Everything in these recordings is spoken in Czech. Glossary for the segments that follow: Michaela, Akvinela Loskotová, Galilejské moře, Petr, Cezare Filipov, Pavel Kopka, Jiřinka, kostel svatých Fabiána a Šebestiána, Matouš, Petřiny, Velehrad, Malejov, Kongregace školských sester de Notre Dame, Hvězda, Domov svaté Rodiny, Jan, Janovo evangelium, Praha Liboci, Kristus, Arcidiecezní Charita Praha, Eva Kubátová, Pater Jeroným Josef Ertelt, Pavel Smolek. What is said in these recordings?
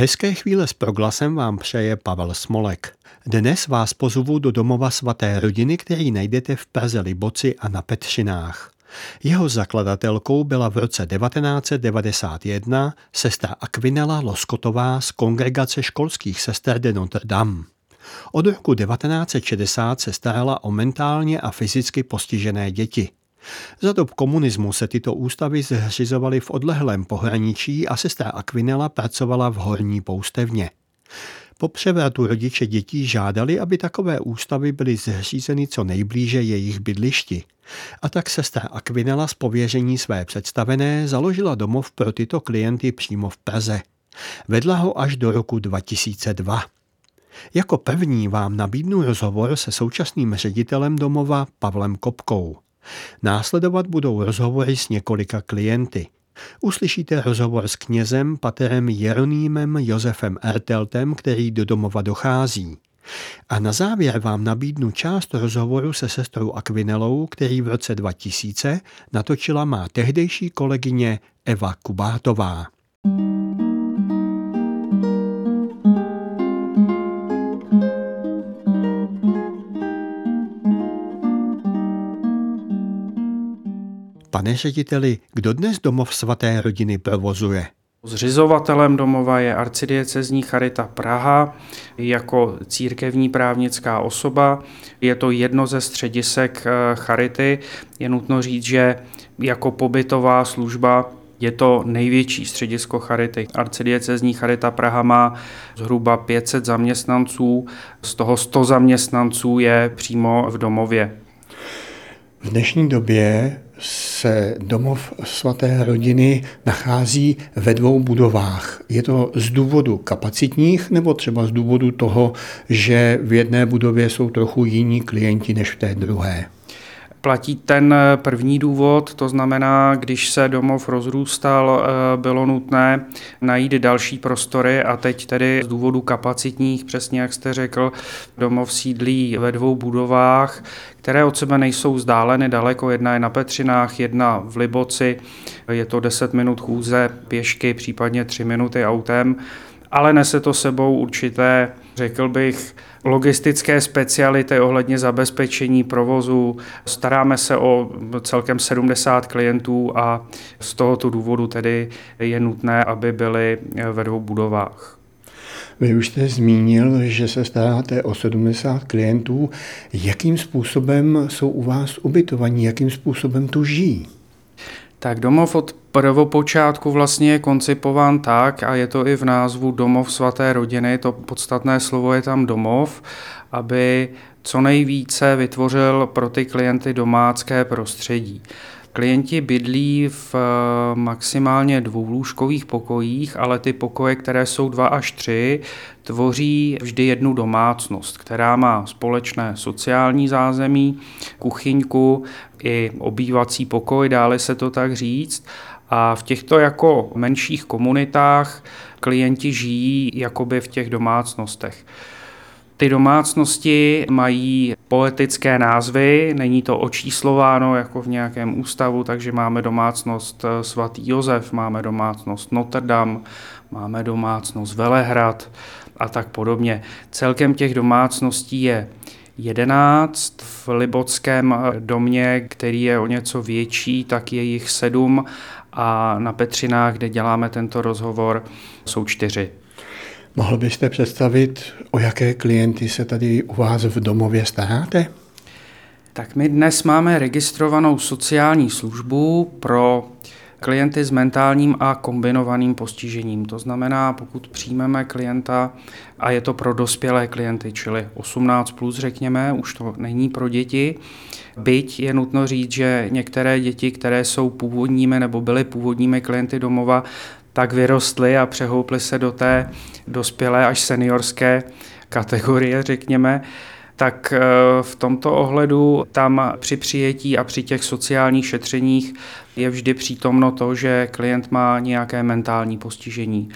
Hezké chvíle s proglasem vám přeje Pavel Smolek. Dnes vás pozvu do Domova svaté Rodiny, který najdete v Praze Liboci a na Petřinách. Jeho zakladatelkou byla v roce 1991 sestra Akvinela Loskotová z Kongregace školských sester de Notre Dame. Od roku 1960 se starala o mentálně a fyzicky postižené děti. Za dob komunismu se tyto ústavy zřizovaly v odlehlém pohraničí a sestra Akvinela pracovala v Horní Poustevně. Po převratu rodiče dětí žádali, aby takové ústavy byly zřízeny co nejblíže jejich bydlišti. A tak sestra Akvinela z pověření své představené založila domov pro tyto klienty přímo v Praze. Vedla ho až do roku 2002. Jako první vám nabídnu rozhovor se současným ředitelem domova Pavlem Kopkou. Následovat budou rozhovory s několika klienty. Uslyšíte rozhovor s knězem paterem Jeronýmem Josefem Erteltem, který do domova dochází. A na závěr vám nabídnu část rozhovoru se sestrou Akvinelou, který v roce 2000 natočila má tehdejší kolegyně Eva Kubátová. Pane řediteli, kdo dnes Domov svaté Rodiny provozuje? Zřizovatelem domova je Arcidiecezní Charita Praha jako církevní právnická osoba. Je to jedno ze středisek Charity. Je nutno říct, že jako pobytová služba je to největší středisko charity. Arcidiecezní Charita Praha má zhruba 500 zaměstnanců, z toho 100 zaměstnanců je přímo v domově. V dnešní době se Domov svaté Rodiny nachází ve dvou budovách. Je to z důvodu kapacitních nebo třeba z důvodu toho, že v jedné budově jsou trochu jiní klienti než v té druhé? Platí ten první důvod, to znamená, když se domov rozrůstal, bylo nutné najít další prostory a teď tedy z důvodu kapacitních, přesně jak jste řekl, domov sídlí ve dvou budovách, které od sebe nejsou vzdáleny daleko. Jedna je na Petřinách, jedna v Liboci, je to 10 minut chůze pěšky, případně 3 minuty autem, ale nese to sebou určité, řekl bych, logistické speciality ohledně zabezpečení provozu. Staráme se o celkem 70 klientů a z tohoto důvodu tedy je nutné, aby byli ve dvou budovách. Vy už jste zmínil, že se staráte o 70 klientů. Jakým způsobem jsou u vás ubytovaní? Jakým způsobem tu žijí? Tak domov od prvopočátku vlastně je koncipován tak, a je to i v názvu Domov svaté Rodiny, to podstatné slovo je tam domov, aby co nejvíce vytvořil pro ty klienty domácké prostředí. Klienti bydlí v maximálně dvoulůžkových pokojích, ale ty pokoje, které jsou 2 až 3, tvoří vždy jednu domácnost, která má společné sociální zázemí, kuchyňku i obývací pokoj, dále se to tak říct. A v těchto jako menších komunitách klienti žijí jakoby v těch domácnostech. Ty domácnosti mají poetické názvy, není to očíslováno jako v nějakém ústavu, takže máme domácnost svatý Josef, máme domácnost Notre Dame, máme domácnost Velehrad a tak podobně. Celkem těch domácností je 11, v libockém domě, který je o něco větší, tak je jich 7 a na Petřinách, kde děláme tento rozhovor, jsou 4. Mohl byste představit, o jaké klienty se tady u vás v domově staráte? Tak my dnes máme registrovanou sociální službu pro klienty s mentálním a kombinovaným postižením. To znamená, pokud přijmeme klienta, a je to pro dospělé klienty, čili 18+, řekněme, už to není pro děti, byť je nutno říct, že některé děti, které jsou původními nebo byly původními klienty domova, tak vyrostly a přehouply se do té dospělé až seniorské kategorie, řekněme, tak v tomto ohledu tam při přijetí a při těch sociálních šetřeních je vždy přítomno to, že klient má nějaké mentální postižení.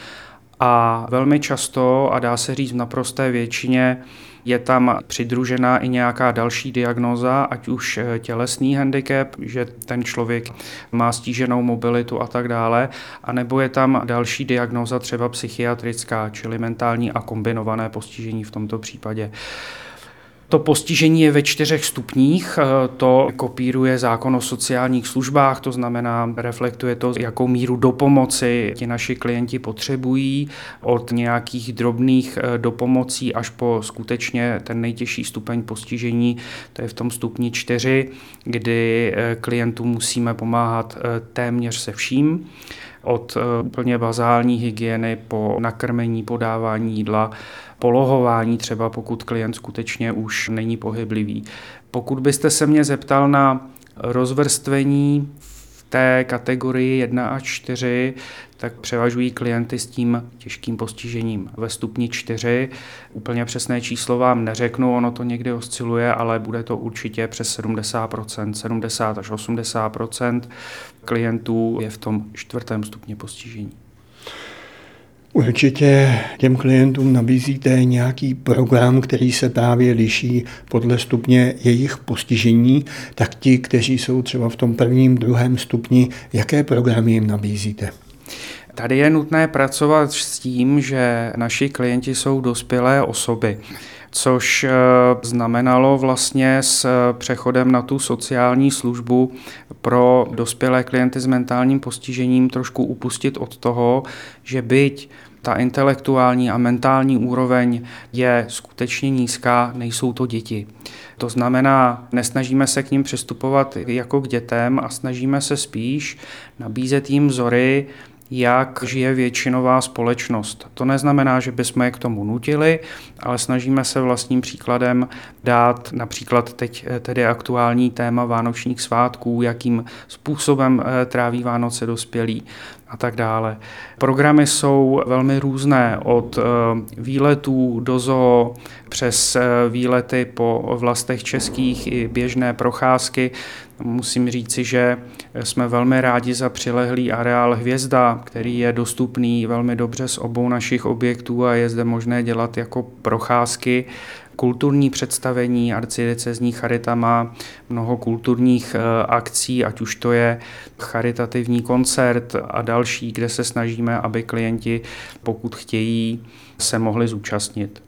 A velmi často, a dá se říct v naprosté většině, Je tam přidružená i nějaká další diagnóza, ať už tělesný handicap, že ten člověk má stíženou mobilitu a tak dále, anebo je tam další diagnóza třeba psychiatrická, čili mentální a kombinované postižení v tomto případě. To postižení je ve 4 stupních, to kopíruje zákon o sociálních službách, to znamená, reflektuje to, jakou míru dopomoci ti naši klienti potřebují, od nějakých drobných dopomocí až po skutečně ten nejtěžší stupeň postižení, to je v tom stupni 4, kdy klientům musíme pomáhat téměř se vším, od úplně bazální hygieny po nakrmení, podávání jídla, polohování třeba, pokud klient skutečně už není pohyblivý. Pokud byste se mě zeptal na rozvrstvení v té kategorii 1 až 4, tak převažují klienty s tím těžkým postižením. Ve stupni 4 úplně přesné číslo vám neřeknu, ono to někdy osciluje, ale bude to určitě přes 70%, 70 až 80% klientů je v tom 4. stupni postižení. Určitě těm klientům nabízíte nějaký program, který se právě liší podle stupně jejich postižení, tak ti, kteří jsou třeba v tom 1., 2. stupni, jaké programy jim nabízíte? Tady je nutné pracovat s tím, že naši klienti jsou dospělé osoby, což znamenalo vlastně s přechodem na tu sociální službu pro dospělé klienty s mentálním postižením trošku upustit od toho, že byť ta intelektuální a mentální úroveň je skutečně nízká, nejsou to děti. To znamená, nesnažíme se k nim přistupovat jako k dětem a snažíme se spíš nabízet jim vzory, jak žije většinová společnost. To neznamená, že bychom je k tomu nutili, ale snažíme se vlastním příkladem dát například teď tedy aktuální téma vánočních svátků, jakým způsobem tráví Vánoce dospělí a tak dále. Programy jsou velmi různé, od výletů do zoo přes výlety po vlastech českých i běžné procházky. Musím říci, že jsme velmi rádi za přilehlý areál Hvězda, který je dostupný velmi dobře z obou našich objektů a je zde možné dělat jako procházky. Kulturní představení, Arcidiecezní Charita má mnoho kulturních akcí, ať už to je charitativní koncert a další, kde se snažíme, aby klienti, pokud chtějí, se mohli zúčastnit.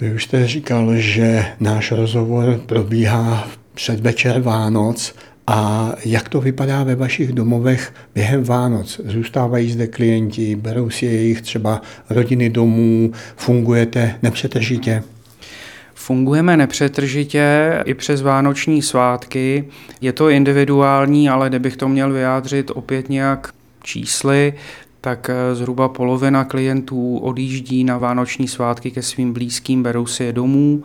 Vy už jste říkal, že náš rozhovor probíhá v předvečer Vánoc. A jak to vypadá ve vašich domovech během Vánoc? Zůstávají zde klienti, berou si jejich třeba rodiny domů, fungujete nepřetržitě? Fungujeme nepřetržitě i přes vánoční svátky. Je to individuální, ale kdybych to měl vyjádřit opět nějak čísly, tak zhruba polovina klientů odjíždí na vánoční svátky ke svým blízkým, berou si je domů,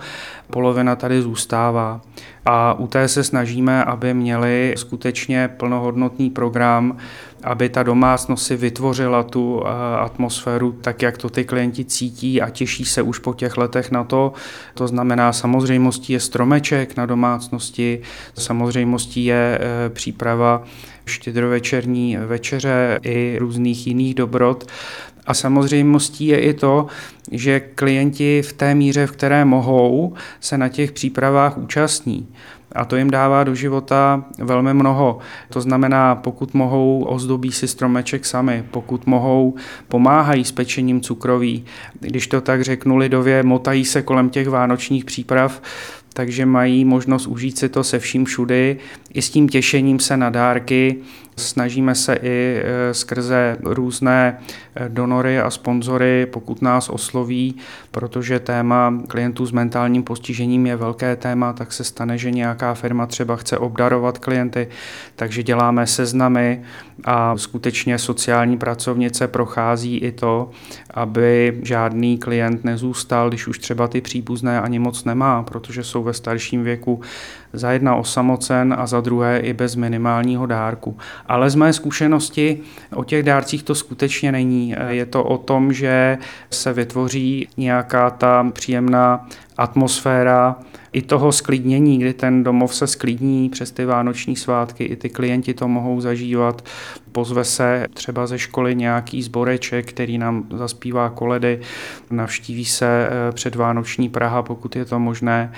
polovina tady zůstává. A u té se snažíme, aby měli skutečně plnohodnotný program, aby ta domácnost si vytvořila tu atmosféru tak, jak to ty klienti cítí a těší se už po těch letech na to. To znamená, samozřejmostí je stromeček na domácnosti, samozřejmostí je příprava štědrovečerní večeře i různých jiných dobrot. A samozřejmostí je i to, že klienti v té míře, v které mohou, se na těch přípravách účastní. A to jim dává do života velmi mnoho. To znamená, pokud mohou, ozdobí si stromeček sami, pokud mohou, pomáhají s pečením cukroví. Když to tak řeknu lidově, motají se kolem těch vánočních příprav, takže mají možnost užít si to se vším všudy, i s tím těšením se na dárky. Snažíme se i skrze různé donory a sponzory, pokud nás osloví, protože téma klientů s mentálním postižením je velké téma, tak se stane, že nějaká firma třeba chce obdarovat klienty, takže děláme seznamy a skutečně sociální pracovnice prochází i to, aby žádný klient nezůstal, když už třeba ty příbuzné ani moc nemá, protože jsou ve starším věku za 1 osamocen a za druhé i bez minimálního dárku. Ale z mé zkušenosti o těch dárcích to skutečně není. Je to o tom, že se vytvoří nějaká ta příjemná atmosféra i toho sklidnění, kdy ten domov se sklidní přes ty vánoční svátky, i ty klienti to mohou zažívat. Pozve se třeba ze školy nějaký sboreček, který nám zaspívá koledy, navštíví se předvánoční Praha, pokud je to možné.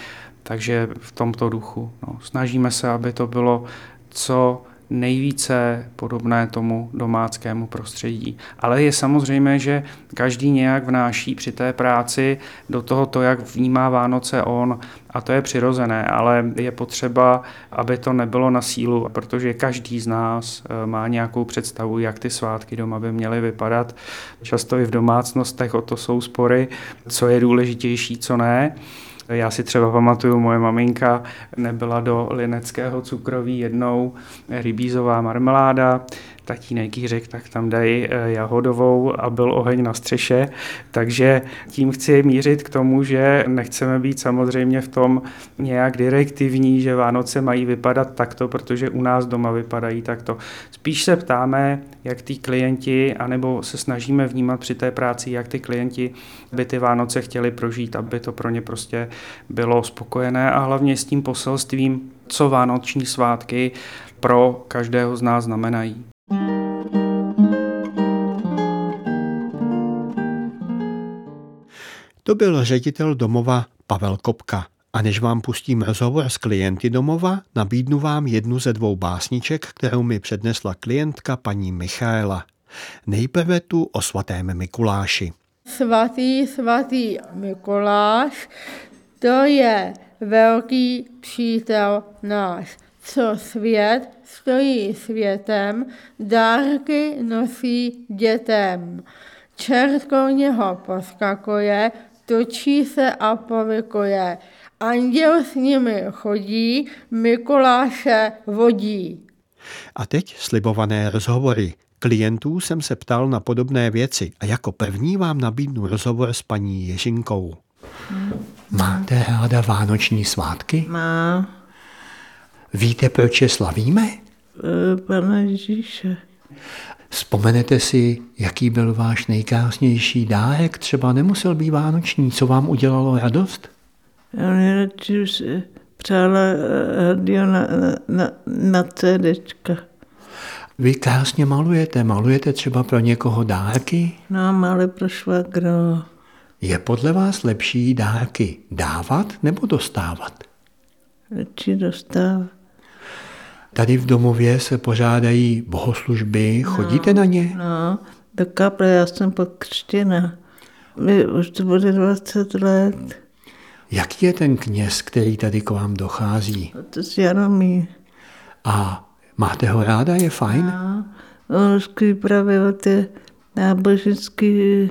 Takže v tomto duchu. Snažíme se, aby to bylo co nejvíce podobné tomu domáckému prostředí. Ale je samozřejmé, že každý nějak vnáší při té práci do toho to, jak vnímá Vánoce on, a to je přirozené, ale je potřeba, aby to nebylo na sílu, protože každý z nás má nějakou představu, jak ty svátky doma by měly vypadat. Často i v domácnostech o to jsou spory, co je důležitější, co ne. Já si třeba pamatuju, moje maminka nebyla do lineckého cukroví jednou rybízová marmeláda, tatínek jí řekl, tak tam dají jahodovou a byl oheň na střeše. Takže tím chci mířit k tomu, že nechceme být samozřejmě v tom nějak direktivní, že Vánoce mají vypadat takto, protože u nás doma vypadají takto. Spíš se ptáme, jak ty klienti, anebo se snažíme vnímat při té práci, jak ty klienti by ty Vánoce chtěli prožít, aby to pro ně prostě bylo spokojené a hlavně s tím poselstvím, co vánoční svátky pro každého z nás znamenají. To byl ředitel domova Pavel Kopka. A než vám pustím rozhovor s klienty domova, nabídnu vám jednu ze dvou básniček, kterou mi přednesla klientka paní Michaela. Nejprve tu o svatém Mikuláši. Svatý Mikuláš, to je velký přítel náš. Co svět, stojí světem, dárky nosí dětem. Čert kolem ho poskakuje, točí se a povykuje. Anděl s nimi chodí, Mikuláše vodí. A teď slibované rozhovory. Klientů jsem se ptal na podobné věci a jako první vám nabídnu rozhovor s paní Jiřinkou. Máte ráda vánoční svátky? Mám. Víte, proč je slavíme? Pana Ježíše. Vzpomenete si, jaký byl váš nejkrásnější dárek? Třeba nemusel být vánoční. Co vám udělalo radost? Já nejradši už přála radio na CDčka. Vy krásně malujete. Malujete třeba pro někoho dárky? No, malé pro švagra. Je podle vás lepší dárky dávat nebo dostávat? Radši dostávat. Tady v domově se pořádají bohoslužby, chodíte na ně? No, do kaple, já jsem pokřtěna. Už to bude 20 let. Jaký je ten kněz, který tady k vám dochází? To je Jaromír. A máte ho ráda, je fajn? On už vypravil ty náboženské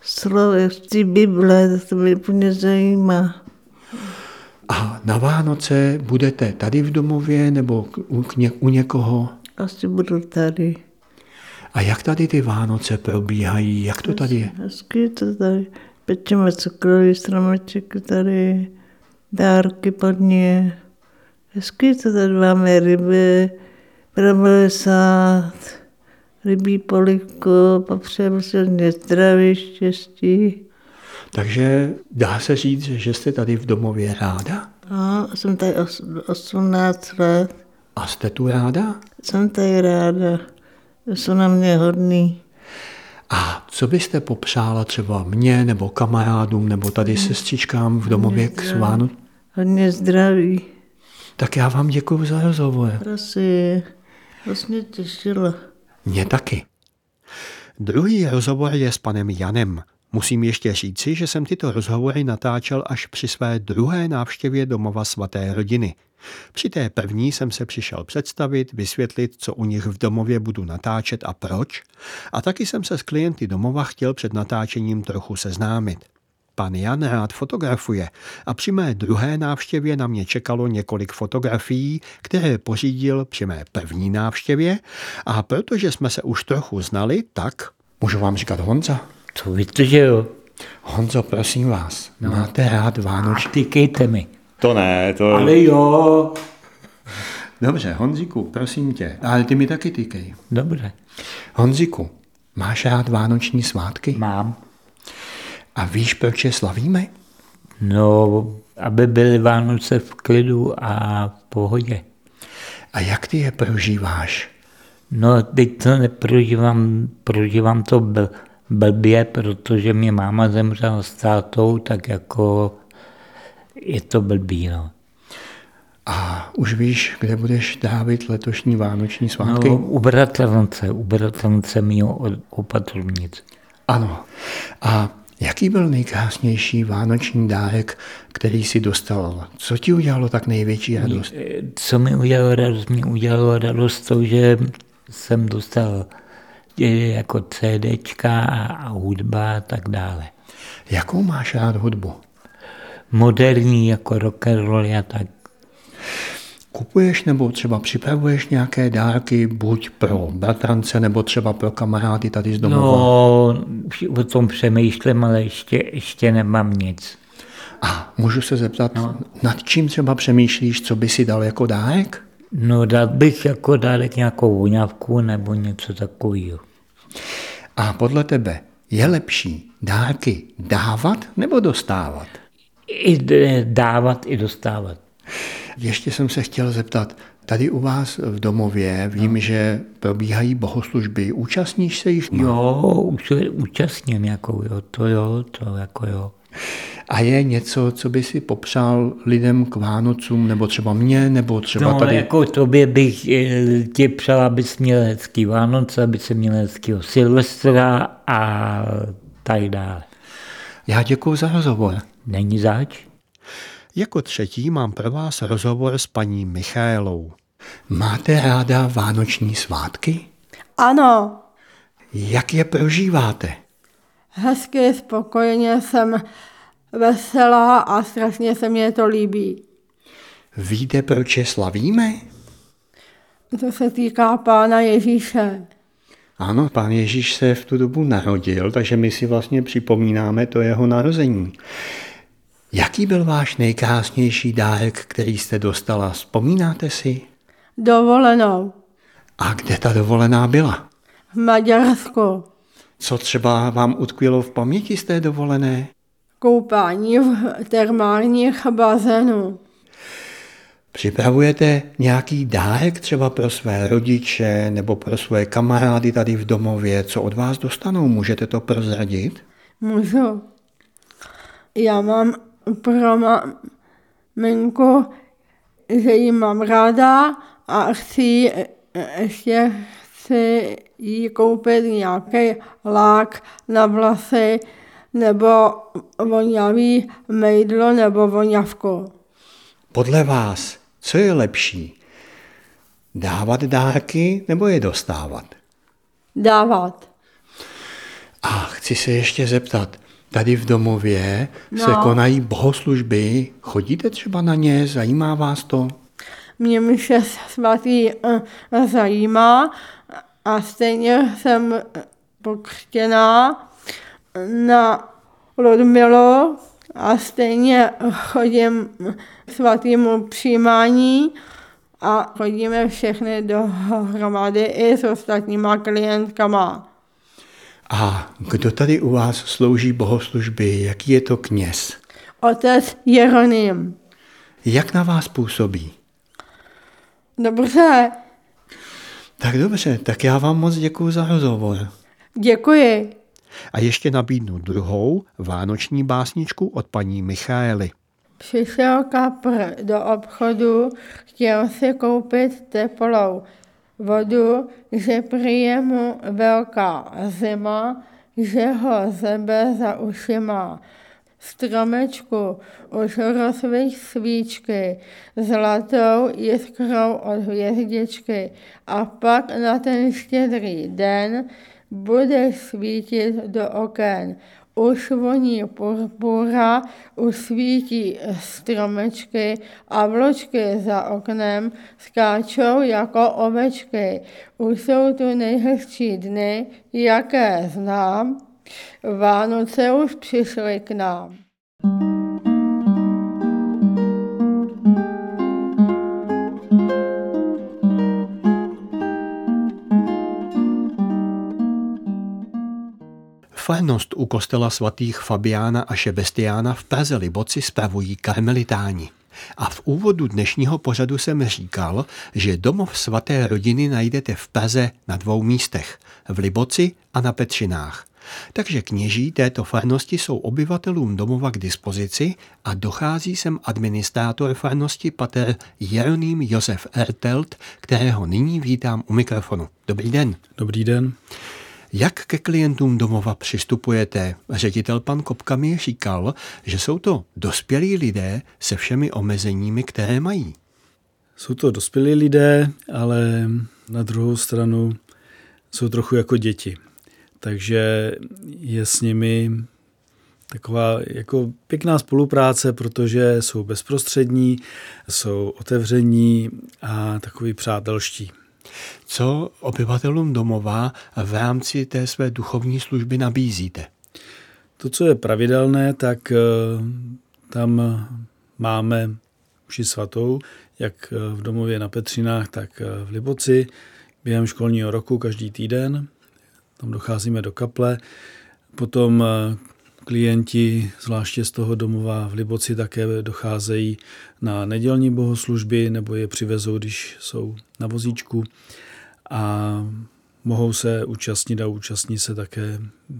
slovy z té Bible, to mě úplně zajímá. A na Vánoce budete tady v domově nebo u někoho? Asi budu tady. A jak tady ty Vánoce probíhají? Jak to tady je? Hezky to tady. Pečeme cukroví, stromeček tady, dárky pod ně. Hezky to tady máme ryby, promlesát, rybí polivku, popřejeme se hodně zdraví, štěstí. Takže dá se říct, že jste tady v domově ráda? No, jsem tady 18 let. A jste tu ráda? Jsem tady ráda. Jsou na mě hodný. A co byste popřála třeba mně, nebo kamarádům, nebo tady sestřičkám v domově k svánu? Hodně zdraví. Tak já vám děkuju za rozhovor. Prosím, vlastně těšila. Mě taky. Druhý rozhovor je s panem Janem. Musím ještě říci, že jsem tyto rozhovory natáčel až při své druhé návštěvě Domova svaté Rodiny. Při té první jsem se přišel představit, vysvětlit, co u nich v domově budu natáčet a proč, a taky jsem se s klienty domova chtěl před natáčením trochu seznámit. Pan Jan rád fotografuje a při mé druhé návštěvě na mě čekalo několik fotografií, které pořídil při mé první návštěvě, a protože jsme se už trochu znali, tak... Můžu vám říkat Honza? To víte, že jo. Honzo, prosím vás, máte rád Vánoční? Tykejte mi. To ne, to... Ale jo. Dobře, Honziku, prosím tě, ale ty mi taky tykej. Dobře. Honziku, máš rád vánoční svátky? Mám. A víš, proč je slavíme? No, aby byly Vánoce v klidu a v pohodě. A jak ty je prožíváš? No, teď to neprožívám, prožívám to blbě, protože mě máma zemřela s tátou, tak jako je to blbý, no. A už víš, kde budeš trávit letošní vánoční svátky? No, u bratrance mýho opatrovnice. Ano. A jaký byl nejkrásnější vánoční dárek, který jsi dostal? Co ti udělalo tak největší radost? Co mi udělalo radost? Mě udělalo radost to, že jsem dostal jako CDčka a hudba a tak dále. Jakou máš rád hudbu? Moderní, jako rock and roll a tak. Kupuješ nebo třeba připravuješ nějaké dárky buď pro bratrance nebo třeba pro kamarády tady z domova? No, o tom přemýšlím, ale ještě nemám nic. A můžu se zeptat, nad čím třeba přemýšlíš, co by si dal jako dárek? No, dal bych jako dárek nějakou voňavku nebo něco takového. A podle tebe je lepší dárky dávat nebo dostávat? I dávat, i dostávat. Ještě jsem se chtěl zeptat, tady u vás v domově vím, že probíhají bohoslužby. Účastníš se jich? Jo, účastním, jako jo, to jo. A je něco, co by si popřál lidem k Vánocům, nebo třeba mě, nebo třeba tady? No, jako tobě bych ti přál, abys měl hezký Vánoce, abys měl hezkýho Silvestra a tak dále. Já děkuju za rozhovor. Není zač. Jako třetí mám pro vás rozhovor s paní Michaelou. Máte ráda vánoční svátky? Ano. Jak je prožíváte? Hezky, spokojeně, jsem veselá a strašně se mně to líbí. Víte, proč je slavíme? To se týká Pána Ježíše. Ano, Pán Ježíš se v tu dobu narodil, takže my si vlastně připomínáme to jeho narození. Jaký byl váš nejkrásnější dárek, který jste dostala? Vzpomínáte si? Dovolenou. A kde ta dovolená byla? V Maďarsku. Co třeba vám utkvělo v paměti z té dovolené? Koupání v termálních bazénů. Připravujete nějaký dárek třeba pro své rodiče nebo pro své kamarády tady v domově? Co od vás dostanou? Můžete to prozradit? Můžu. Já mám pro maminku, že ji mám ráda a chci jí koupit nějaký lák na vlasy nebo voňavý mejdlo nebo voňavku. Podle vás, co je lepší? Dávat dárky nebo je dostávat? Dávat. A chci se ještě zeptat, tady v domově se konají bohoslužby. Chodíte třeba na ně? Zajímá vás to? Mě mše svatý zajímá a stejně jsem pokřtěná na Ludmilu a stejně chodím k svatému přijímání a chodíme všechny dohromady i s ostatníma klientkama. A kdo tady u vás slouží bohoslužby? Jaký je to kněz? Otec Jeroným. Jak na vás působí? Dobře. Tak dobře, tak já vám moc děkuju za rozhovor. Děkuji. A ještě nabídnu druhou vánoční básničku od paní Michaely. Přišel kapr do obchodu, chtěl si koupit teplou vodu, že prý je mu velká zima, že ho zebe za ušima. Stromečku už rosly svíčky, zlatou jiskrou od hvězdičky a pak na ten štědrý den budeš svítit do oken. Už voní purpura, už svítí stromečky a vločky za oknem skáčou jako ovečky. Už jsou tu nejhezčí dny, jaké znám. Vánoce už přišly k nám. Flévnost u kostela svatých Fabiána a Šebestiána v Praze Liboci spravují karmelitáni. A v úvodu dnešního pořadu jsem říkal, že Domov svaté Rodiny najdete v Praze na 2 místech, v Liboci a na Petřinách. Takže kněží této farnosti jsou obyvatelům domova k dispozici a dochází sem administrátor farnosti pater Jeroným Josef Ertelt, kterého nyní vítám u mikrofonu. Dobrý den. Dobrý den. Jak ke klientům domova přistupujete? Ředitel pan Kopka mi říkal, že jsou to dospělí lidé se všemi omezeními, které mají. Jsou to dospělí lidé, ale na druhou stranu jsou trochu jako děti. Takže je s nimi taková jako pěkná spolupráce, protože jsou bezprostřední, jsou otevření a takový přátelští. Co obyvatelům domova v rámci té své duchovní služby nabízíte? To, co je pravidelné, tak tam máme mši svatou, jak v domově na Petřinách, tak v Liboci, během školního roku každý týden. Tam docházíme do kaple. Potom klienti, zvláště z toho domova v Liboci, také docházejí na nedělní bohoslužby nebo je přivezou, když jsou na vozíčku. A mohou se účastnit a účastní se také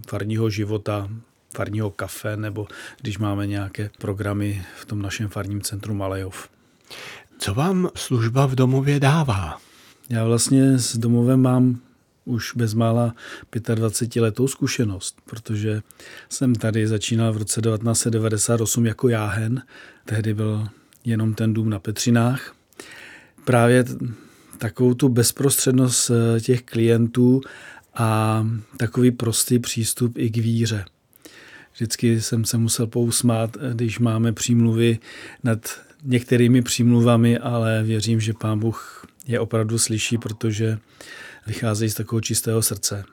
farního života, farního kafe nebo když máme nějaké programy v tom našem farním centru Malejov. Co vám služba v domově dává? Já vlastně s domovem mám už bezmála 25letou zkušenost, protože jsem tady začínal v roce 1998 jako jáhen. Tehdy byl jenom ten dům na Petřinách. Právě takovou tu bezprostřednost těch klientů a takový prostý přístup i k víře. Vždycky jsem se musel pousmát, když máme přímluvy nad některými přímluvami, ale věřím, že Pán Bůh je opravdu slyší, protože vycházejí z takového čistého srdce.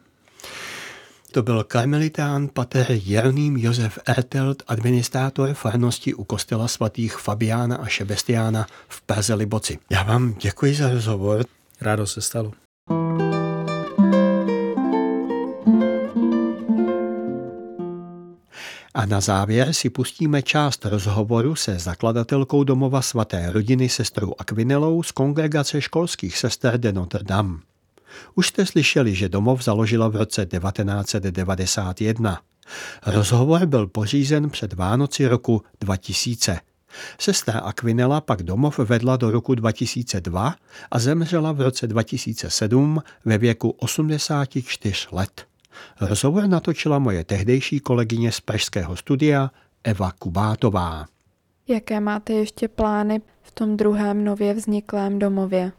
To byl karmelitán pater Jeroným Josef Ertelt, administrátor farnosti u kostela svatých Fabiána a Šebestiána v Praze Liboci. Já vám děkuji za rozhovor. Rádo se stalo. A na závěr si pustíme část rozhovoru se zakladatelkou Domova svaté Rodiny sestrou Akvinelou z Kongregace školských sester de Notre Dame. Už jste slyšeli, že domov založila v roce 1991. Rozhovor byl pořízen před Vánoci roku 2000. Sestra Akvinela pak domov vedla do roku 2002 a zemřela v roce 2007 ve věku 84 let. Rozhovor natočila moje tehdejší kolegyně z pražského studia Eva Kubátová. Jaké máte ještě plány v tom druhém nově vzniklém domově?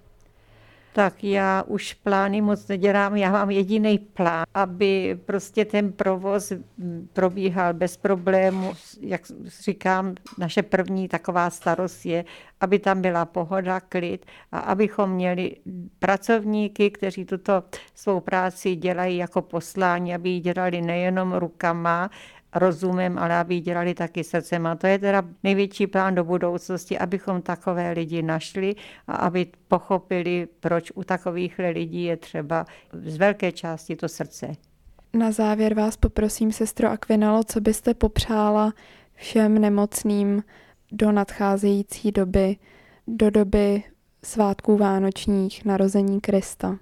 Tak já už plány moc nedělám, já mám jediný plán, aby prostě ten provoz probíhal bez problému. Jak říkám, naše první taková starost je, aby tam byla pohoda, klid a abychom měli pracovníky, kteří tuto svou práci dělají jako poslání, aby ji dělali nejenom rukama, rozumem, ale aby ji dělali taky srdcem. A to je teda největší plán do budoucnosti, abychom takové lidi našli a aby pochopili, proč u takových lidí je třeba z velké části to srdce. Na závěr vás poprosím, sestro Akvinelo, co byste popřála všem nemocným do nadcházející doby, do doby svátků vánočních, narození Krista?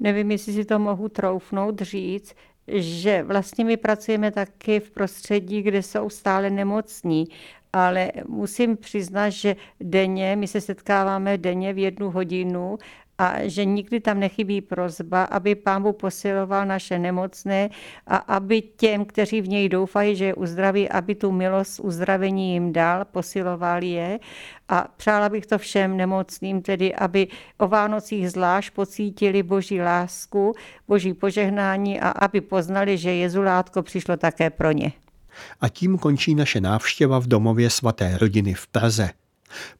Nevím, jestli si to mohu troufnout říct, že vlastně my pracujeme taky v prostředí, kde jsou stále nemocní, ale musím přiznat, že denně, my se setkáváme denně v 1 hodinu a že nikdy tam nechybí prosba, aby Pán Bůh posiloval naše nemocné a aby těm, kteří v něj doufají, že je uzdraví, aby tu milost uzdravení jim dal, posiloval je. A přála bych to všem nemocným, tedy aby o Vánocích zvlášť pocítili Boží lásku, Boží požehnání a aby poznali, že Jezulátko přišlo také pro ně. A tím končí naše návštěva v domově svaté Rodiny v Praze.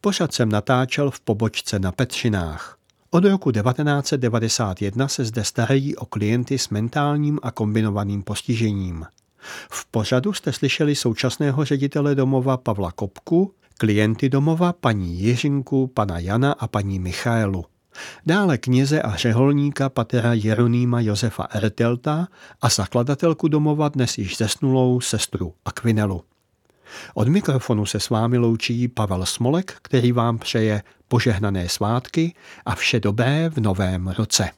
Pořad jsem natáčel v pobočce na Petřinách. Od roku 1991 se zde starají o klienty s mentálním a kombinovaným postižením. V pořadu jste slyšeli současného ředitele domova Pavla Kopku, klienty domova paní Jiřinku, pana Jana a paní Michaelu. dále kněze a řeholníka patera Jeronýma Josefa Ertelta a zakladatelku domova dnes již zesnulou sestru Akvinelu. Od mikrofonu se s vámi loučí Pavel Smolek, který vám přeje požehnané svátky a vše dobré v novém roce.